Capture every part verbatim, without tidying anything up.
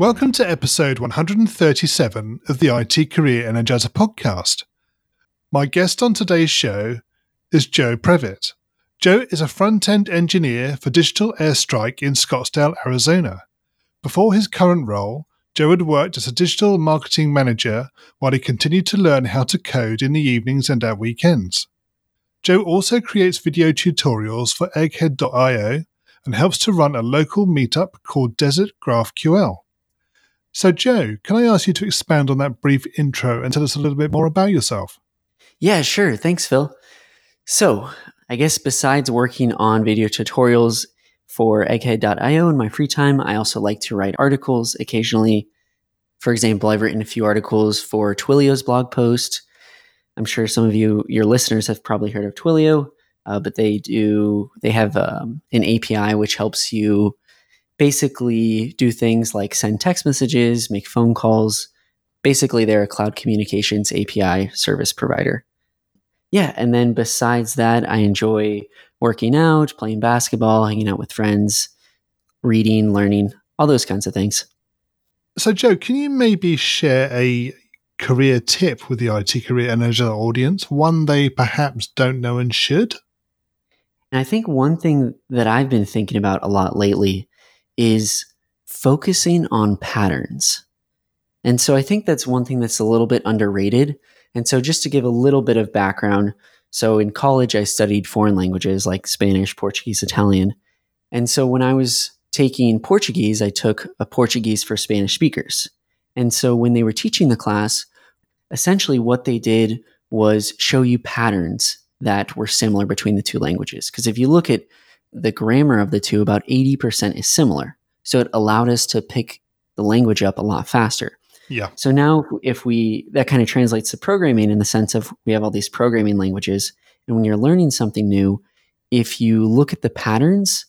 Welcome to episode one hundred thirty-seven of the I T Career Energizer podcast. My guest on today's show is Joe Previtt. Joe is a front-end engineer for Digital Airstrike in Scottsdale, Arizona. Before his current role, Joe had worked as a digital marketing manager while he continued to learn how to code in the evenings and at weekends. Joe also creates video tutorials for egghead dot i o and helps to run a local meetup called Desert GraphQL. So, Joe, can I ask you to expand on that brief intro and tell us a little bit more about yourself? Yeah, sure. Thanks, Phil. So, I guess besides working on video tutorials for egghead dot i o in my free time, I also like to write articles occasionally. For example, I've written a few articles for Twilio's blog post. I'm sure some of you, your listeners, have probably heard of Twilio, uh, but they do. They have um, an A P I which helps you basically do things like send text messages, make phone calls. Basically, they're a cloud communications A P I service provider. Yeah, and then besides that, I enjoy working out, playing basketball, hanging out with friends, reading, learning, all those kinds of things. So, Joe, can you maybe share a career tip with the I T Career Energizer audience, one they perhaps don't know and should? And I think one thing that I've been thinking about a lot lately is focusing on patterns. And so I think that's one thing that's a little bit underrated. And so just to give a little bit of background, so in college, I studied foreign languages like Spanish, Portuguese, Italian. And so when I was taking Portuguese, I took a Portuguese for Spanish speakers. And so when they were teaching the class, essentially what they did was show you patterns that were similar between the two languages. Because if you look at the grammar of the two, about eighty percent is similar. So it allowed us to pick the language up a lot faster. Yeah. So now if we, that kind of translates to programming in the sense of we have all these programming languages. And when you're learning something new, if you look at the patterns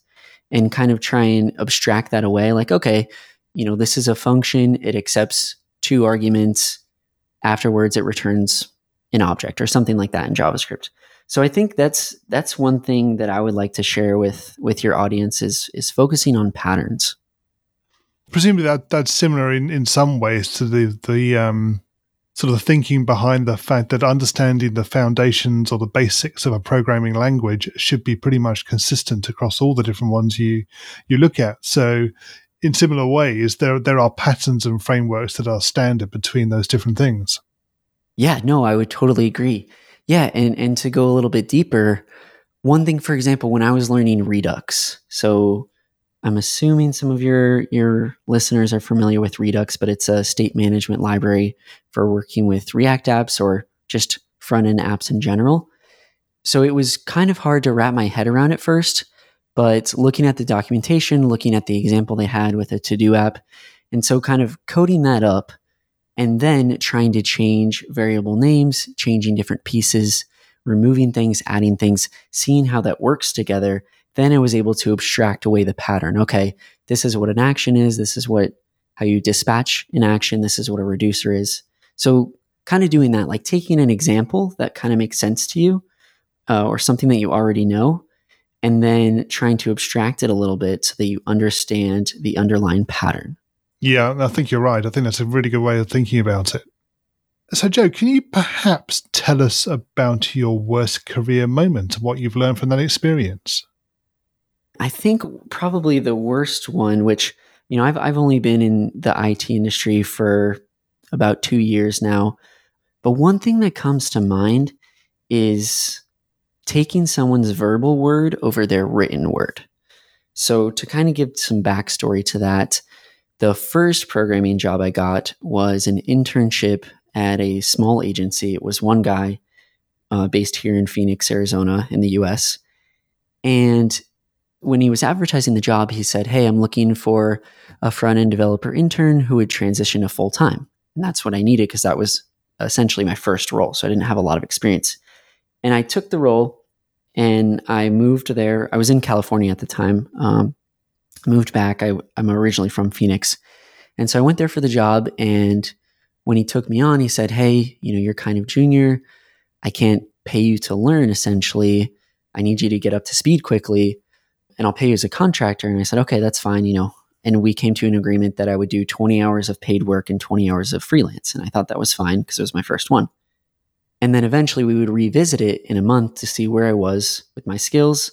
and kind of try and abstract that away, like, okay, you know, this is a function, it accepts two arguments, afterwards it returns an object or something like that in JavaScript. So I think that's that's one thing that I would like to share with with your audience is is focusing on patterns. Presumably that that's similar in, in some ways to the the um, sort of the thinking behind the fact that understanding the foundations or the basics of a programming language should be pretty much consistent across all the different ones you you look at. So in similar ways, there there are patterns and frameworks that are standard between those different things. Yeah, no, I would totally agree. Yeah, and, and to go a little bit deeper, one thing, for example, when I was learning Redux, so I'm assuming some of your, your listeners are familiar with Redux, but it's a state management library for working with React apps or just front-end apps in general. So it was kind of hard to wrap my head around at first, but looking at the documentation, looking at the example they had with a to-do app, and so kind of coding that up, and then trying to change variable names, changing different pieces, removing things, adding things, seeing how that works together. Then I was able to abstract away the pattern. Okay, this is what an action is. This is what how you dispatch an action. This is what a reducer is. So kind of doing that, like taking an example that kind of makes sense to you uh, or something that you already know, and then trying to abstract it a little bit so that you understand the underlying pattern. Yeah, I think you're right. I think that's a really good way of thinking about it. So, Joe, can you perhaps tell us about your worst career moment, what you've learned from that experience? I think probably the worst one, which, you know, I've I've only been in the I T industry for about two years now. But one thing that comes to mind is taking someone's verbal word over their written word. So to kind of give some backstory to that, the first programming job I got was an internship at a small agency. It was one guy uh, based here in Phoenix, Arizona, in the U S. And when he was advertising the job, he said, hey, I'm looking for a front-end developer intern who would transition to full-time. And that's what I needed because that was essentially my first role. So I didn't have a lot of experience. And I took the role and I moved there. I was in California at the time. Um, moved back. I, I'm originally from Phoenix. And so I went there for the job. And when he took me on, he said, hey, you know, you're kind of junior. I can't pay you to learn, essentially. I need you to get up to speed quickly, and I'll pay you as a contractor. And I said, okay, that's fine, you know. And we came to an agreement that I would do twenty hours of paid work and twenty hours of freelance. And I thought that was fine because it was my first one. And then eventually we would revisit it in a month to see where I was with my skills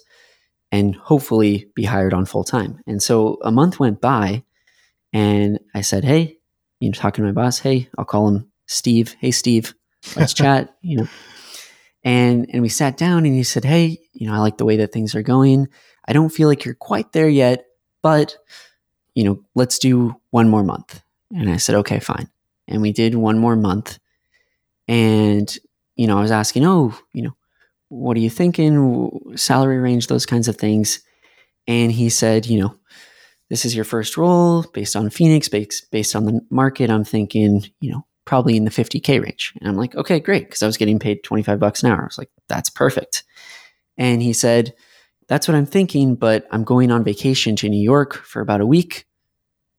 and hopefully be hired on full time. And so a month went by and I said, hey, you know, talking to my boss, hey, I'll call him Steve. Hey, Steve, let's chat, you know. And and we sat down and he said, hey, you know, I like the way that things are going. I don't feel like you're quite there yet, but, you know, let's do one more month. And I said, okay, fine. And we did one more month. And, you know, I was asking, oh, you know, what are you thinking? Salary range, those kinds of things. And he said, you know, this is your first role based on Phoenix, based, based on the market. I'm thinking, you know, probably in the fifty K range. And I'm like, okay, great. Cause I was getting paid twenty-five bucks an hour. I was like, that's perfect. And he said, that's what I'm thinking, but I'm going on vacation to New York for about a week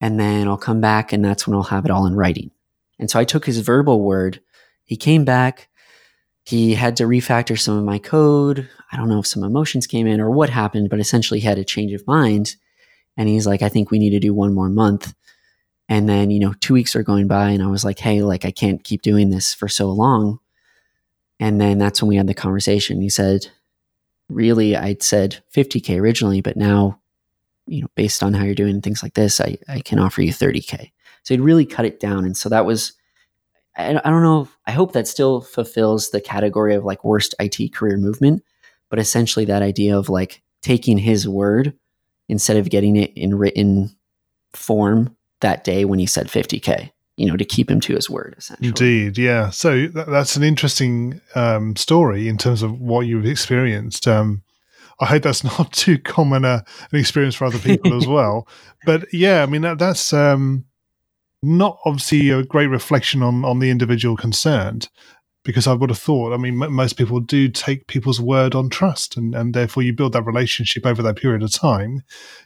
and then I'll come back and that's when I'll have it all in writing. And so I took his verbal word. He came back, he had to refactor some of my code. I don't know if some emotions came in or what happened, but essentially he had a change of mind. And he's like, I think we need to do one more month. And then, you know, two weeks are going by and I was like, hey, like I can't keep doing this for so long. And then that's when we had the conversation. He said, really, I'd said fifty K originally, but now, you know, based on how you're doing things like this, I, I can offer you thirty K. So he'd really cut it down. And so that was, I, I don't know, I hope that still fulfills the category of like worst I T career movement, but essentially that idea of like taking his word instead of getting it in written form that day when he said fifty K, you know, to keep him to his word, essentially. Indeed, yeah. So th- that's an interesting um, story in terms of what you've experienced. Um, I hope that's not too common a, an experience for other people as well. But yeah, I mean, that, that's um, not obviously a great reflection on, on the individual concerned, because I would have thought, I mean, m- most people do take people's word on trust, and, and therefore you build that relationship over that period of time.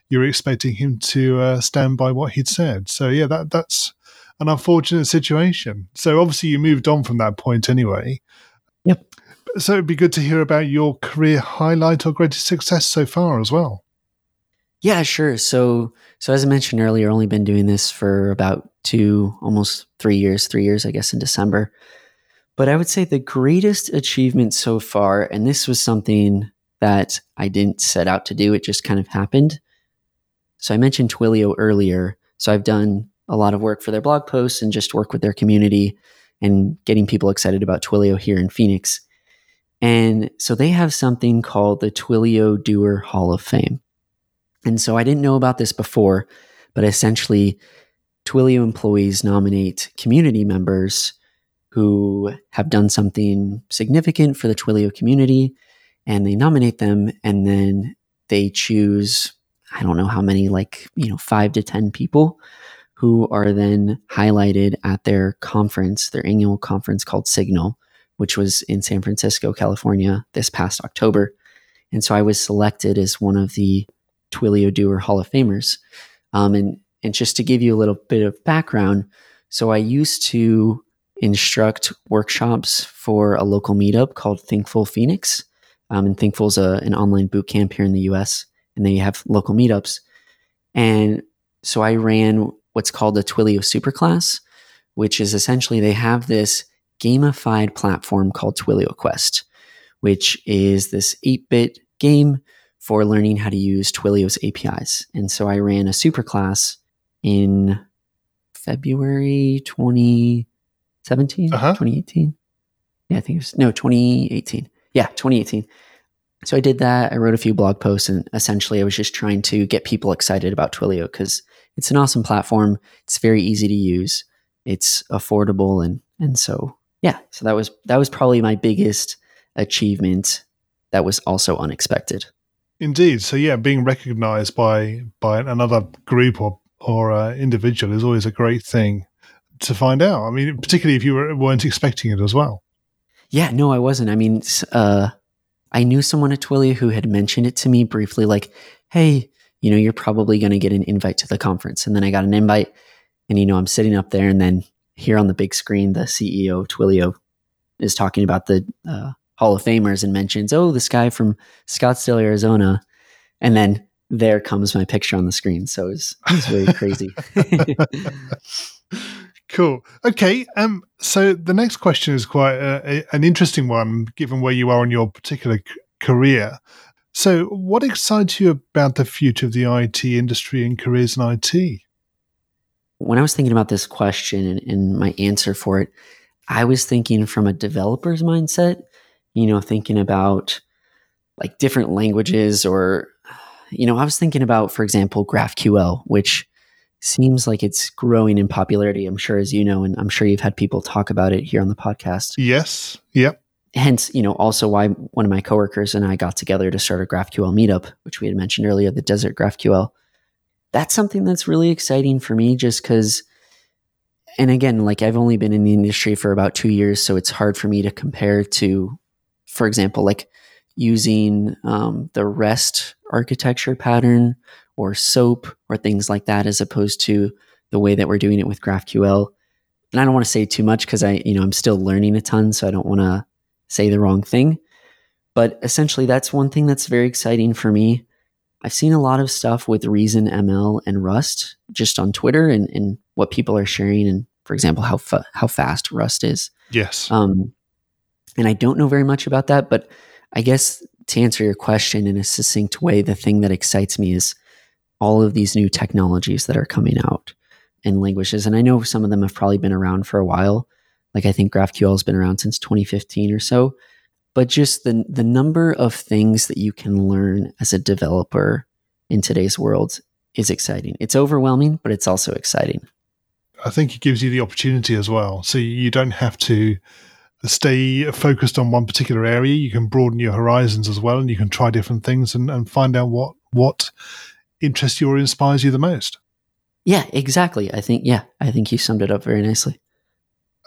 You're expecting him to uh, stand by what he'd said. So yeah, that that's an unfortunate situation. So obviously you moved on from that point anyway. Yep. So it'd be good to hear about your career highlight or greatest success so far as well. Yeah, sure. So, so as I mentioned earlier, only been doing this for about two, almost three years, three years, I guess, in December. But I would say the greatest achievement so far, and this was something that I didn't set out to do, it just kind of happened. So I mentioned Twilio earlier. So I've done a lot of work for their blog posts and just work with their community and getting people excited about Twilio here in Phoenix. And so they have something called the Twilio Doer Hall of Fame. And so I didn't know about this before, but essentially Twilio employees nominate community members who have done something significant for the Twilio community, and they nominate them, and then they choose, I don't know how many, like, you know, five to ten people who are then highlighted at their conference, their annual conference called Signal, which was in San Francisco, California, this past October. And so I was selected as one of the Twilio Doer Hall of Famers. Um, and, and just to give you a little bit of background, so I used to instruct workshops for a local meetup called Thinkful Phoenix. Um, and Thinkful's a, an online boot camp here in the U S, and they have local meetups. And so I ran what's called a Twilio Superclass, which is essentially they have this gamified platform called Twilio Quest, which is this eight-bit game for learning how to use Twilio's A P Is. And so I ran a Superclass in February twenty. seventeen, uh-huh. twenty eighteen. Yeah, I think it was, no, twenty eighteen. Yeah, twenty eighteen. So I did that. I wrote a few blog posts, and essentially I was just trying to get people excited about Twilio because it's an awesome platform. It's very easy to use. It's affordable. And, and so, yeah, so that was, that was probably my biggest achievement that was also unexpected. Indeed. So yeah, being recognized by, by another group or, or uh, individual is always a great thing. to find out. I mean, particularly if you were, weren't expecting it as well. Yeah, no, I wasn't. I mean, uh, I knew someone at Twilio who had mentioned it to me briefly, like, hey, you know, you're probably going to get an invite to the conference. And then I got an invite and, you know, I'm sitting up there and then here on the big screen, the C E O of Twilio is talking about the uh, Hall of Famers and mentions, oh, this guy from Scottsdale, Arizona. And then there comes my picture on the screen. So it was, it was really crazy. Cool. Okay. Um. So the next question is quite a, a, an interesting one, given where you are in your particular c- career. So what excites you about the future of the I T industry and careers in I T? When I was thinking about this question and, and my answer for it, I was thinking from a developer's mindset, you know, thinking about like different languages or, you know, I was thinking about, for example, GraphQL, which seems like it's growing in popularity, I'm sure, as you know, and I'm sure you've had people talk about it here on the podcast. Yes. Yep. Hence, you know, also why one of my coworkers and I got together to start a GraphQL meetup, which we had mentioned earlier, the Desert GraphQL. That's something that's really exciting for me just because, and again, like I've only been in the industry for about two years, so it's hard for me to compare to, for example, like using um, the REST architecture pattern or SOAP or things like that, as opposed to the way that we're doing it with GraphQL. And I don't want to say too much because I, you know, I'm still learning a ton, so I don't want to say the wrong thing. But essentially, that's one thing that's very exciting for me. I've seen a lot of stuff with Reason M L and Rust just on Twitter and, and what people are sharing and, for example, how fa- how fast Rust is. Yes. Um, and I don't know very much about that, but I guess to answer your question in a succinct way, the thing that excites me is all of these new technologies that are coming out and languages. And I know some of them have probably been around for a while. Like I think GraphQL has been around since twenty fifteen or so, but just the the number of things that you can learn as a developer in today's world is exciting. It's overwhelming, but it's also exciting. I think it gives you the opportunity as well. So you don't have to stay focused on one particular area. You can broaden your horizons as well, and you can try different things and, and find out what, what interests you or inspires you the most. Yeah, exactly. I think, yeah, I think you summed it up very nicely.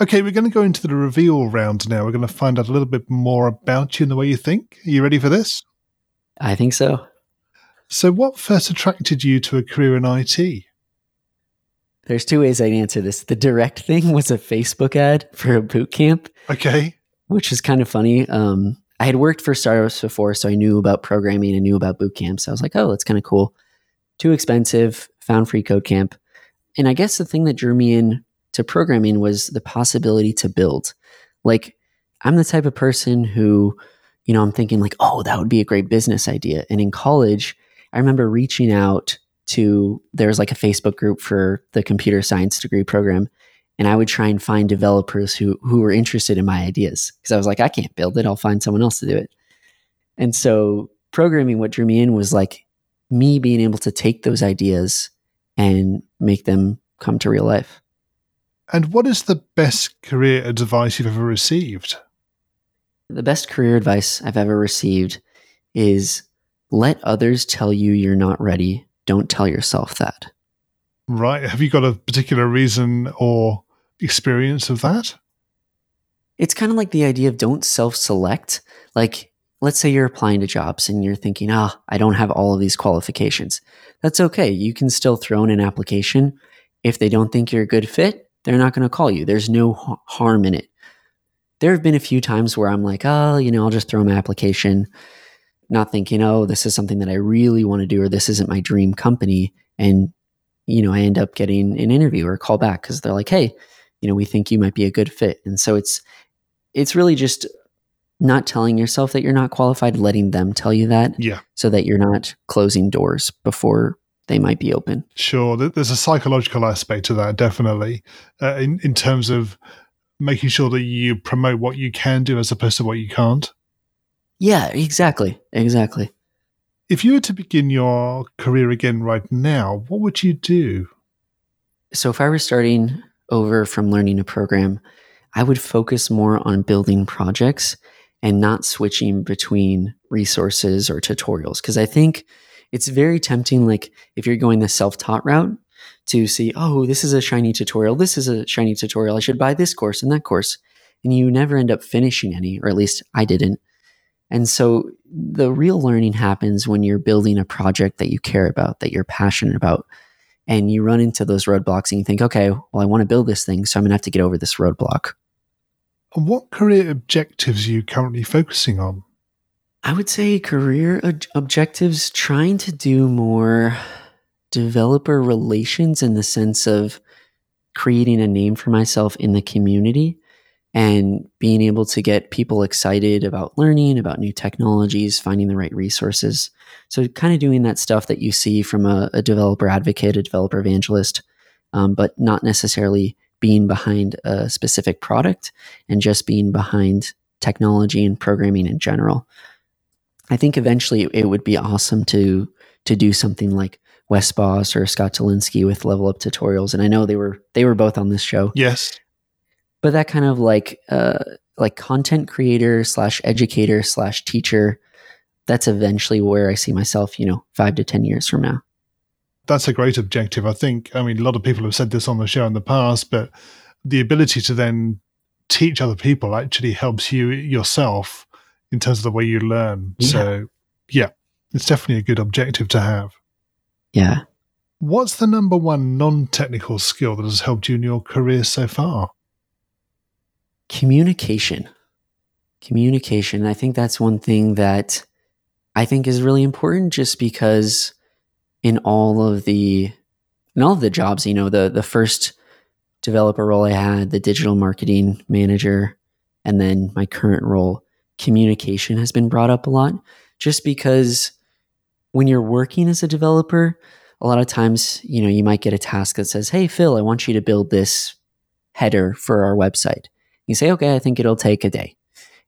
Okay, we're going to go into the reveal round now. We're going to find out a little bit more about you and the way you think. Are you ready for this? I think so. So what first attracted you to a career in I T? There's two ways I'd answer this. The direct thing was a Facebook ad for a boot camp. Okay. Which is kind of funny. Um, I had worked for startups before, so I knew about programming and knew about boot camps. I was like, oh, that's kind of cool. Too expensive. Found FreeCodeCamp. And I guess the thing that drew me in to programming was the possibility to build. Like, I'm the type of person who, you know, I'm thinking like, oh, that would be a great business idea. And in college, I remember reaching out to, there's like a Facebook group for the computer science degree program. And I would try and find developers who, who were interested in my ideas. Cause I was like, I can't build it. I'll find someone else to do it. And so programming, what drew me in was like me being able to take those ideas and make them come to real life. And what is the best career advice you've ever received? The best career advice I've ever received is let others tell you you're not ready. Don't tell yourself that. Right. Have you got a particular reason or experience of that? It's kind of like the idea of don't self-select. Like, let's say you're applying to jobs and you're thinking, ah, I don't have all of these qualifications. That's okay. You can still throw in an application. If they don't think you're a good fit, they're not going to call you. There's no ha- harm in it. There have been a few times where I'm like, oh, you know, I'll just throw my application, not thinking, oh, this is something that I really want to do, or this isn't my dream company. And, you know, I end up getting an interview or a call back because they're like, hey, you know, we think you might be a good fit. And so it's, it's really just not telling yourself that you're not qualified, letting them tell you that, yeah, so that you're not closing doors before they might be open. Sure. There's a psychological aspect to that, definitely, uh, in, in terms of making sure that you promote what you can do as opposed to what you can't. Yeah, exactly. Exactly. If you were to begin your career again right now, what would you do? So if I were starting over from learning a program, I would focus more on building projects and not switching between resources or tutorials. Because I think it's very tempting, like if you're going the self-taught route, to see, oh, this is a shiny tutorial. This is a shiny tutorial. I should buy this course and that course. And you never end up finishing any, or at least I didn't. And so the real learning happens when you're building a project that you care about, that you're passionate about, and you run into those roadblocks and you think, okay, well, I want to build this thing, so I'm going to have to get over this roadblock. What career objectives are you currently focusing on? I would say career ob- objectives, trying to do more developer relations in the sense of creating a name for myself in the community and being able to get people excited about learning, about new technologies, finding the right resources. So kind of doing that stuff that you see from a, a developer advocate, a developer evangelist, um, but not necessarily being behind a specific product and just being behind technology and programming in general. I think eventually it would be awesome to to do something like Wes Bos or Scott Talinsky with Level Up Tutorials. And I know they were they were both on this show. Yes. But that kind of like uh, like content creator slash educator slash teacher, that's eventually where I see myself, you know, five to ten years from now. That's a great objective, I think. I mean, a lot of people have said this on the show in the past, but the ability to then teach other people actually helps you yourself in terms of the way you learn. Yeah. So, yeah, it's definitely a good objective to have. Yeah. What's the number one non-technical skill that has helped you in your career so far? Communication. Communication. I think that's one thing that I think is really important, just because in all of the in all of the jobs, you know, the the first developer role I had, the digital marketing manager, and then my current role, communication has been brought up a lot, just because when you're working as a developer, a lot of times, you know, you might get a task that says, hey, Phil, I want you to build this header for our website. You say, okay, I think it'll take a day.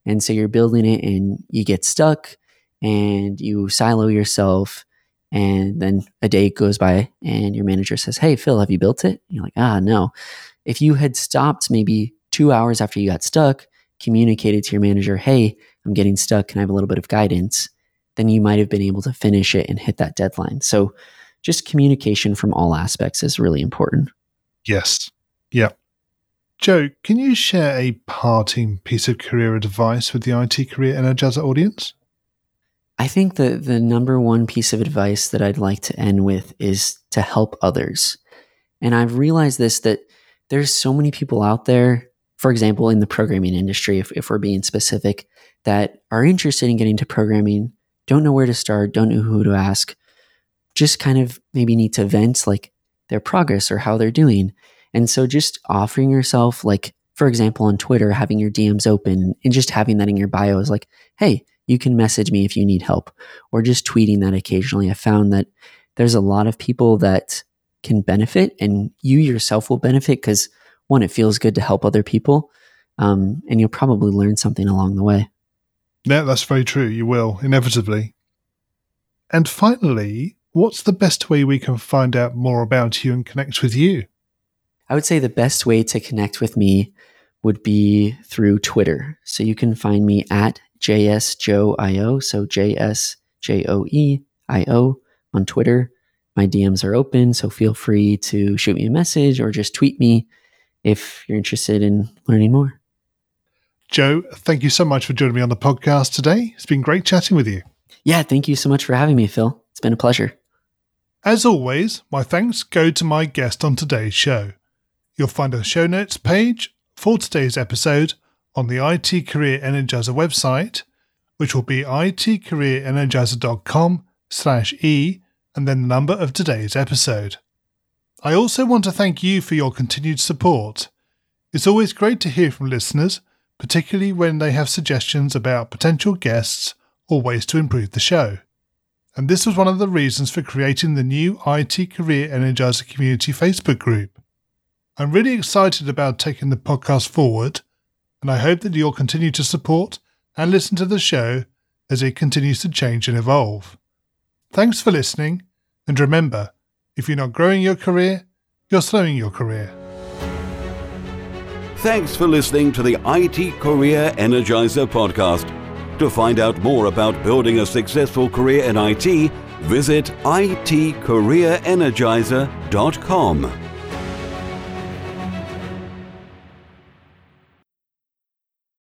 And so you're building it and you get stuck and you silo yourself. And then a day goes by and your manager says, hey, Phil, have you built it? And you're like, ah, no. If you had stopped maybe two hours after you got stuck, communicated to your manager, hey, I'm getting stuck. Can I have a little bit of guidance? Then you might have been able to finish it and hit that deadline. So just communication from all aspects is really important. Yes. Yeah. Joe, can you share a parting piece of career advice with the I T Career Energizer audience? I think that the number one piece of advice that I'd like to end with is to help others. And I've realized this, that there's so many people out there, for example, in the programming industry, if, if we're being specific, that are interested in getting to programming, don't know where to start, don't know who to ask, just kind of maybe need to vent like their progress or how they're doing. And so just offering yourself, like, for example, on Twitter, having your D Ms open and just having that in your bio is like, hey, you can message me if you need help, or just tweeting that occasionally. I found that there's a lot of people that can benefit, and you yourself will benefit because, one, it feels good to help other people, um, and you'll probably learn something along the way. Yeah, that's very true. You will, inevitably. And finally, what's the best way we can find out more about you and connect with you? I would say the best way to connect with me would be through Twitter. So you can find me at J S Joe I O, so J S Joe I O on Twitter. My D Ms are open, so feel free to shoot me a message or just tweet me if you're interested in learning more. Joe, thank you so much for joining me on the podcast today. It's been great chatting with you. Yeah, thank you so much for having me, Phil. It's been a pleasure. As always, my thanks go to my guest on today's show. You'll find a show notes page for today's episode on the I T Career Energizer website, which will be itcareerenergizer.com slash e and then the number of today's episode. I also want to thank you for your continued support. It's always great to hear from listeners, particularly when they have suggestions about potential guests or ways to improve the show. And this was one of the reasons for creating the new I T Career Energizer Community Facebook group. I'm really excited about taking the podcast forward, and I hope that you'll continue to support and listen to the show as it continues to change and evolve. Thanks for listening, and remember, if you're not growing your career, you're slowing your career. Thanks for listening to the I T Career Energizer podcast. To find out more about building a successful career in I T, visit I T career energizer dot com.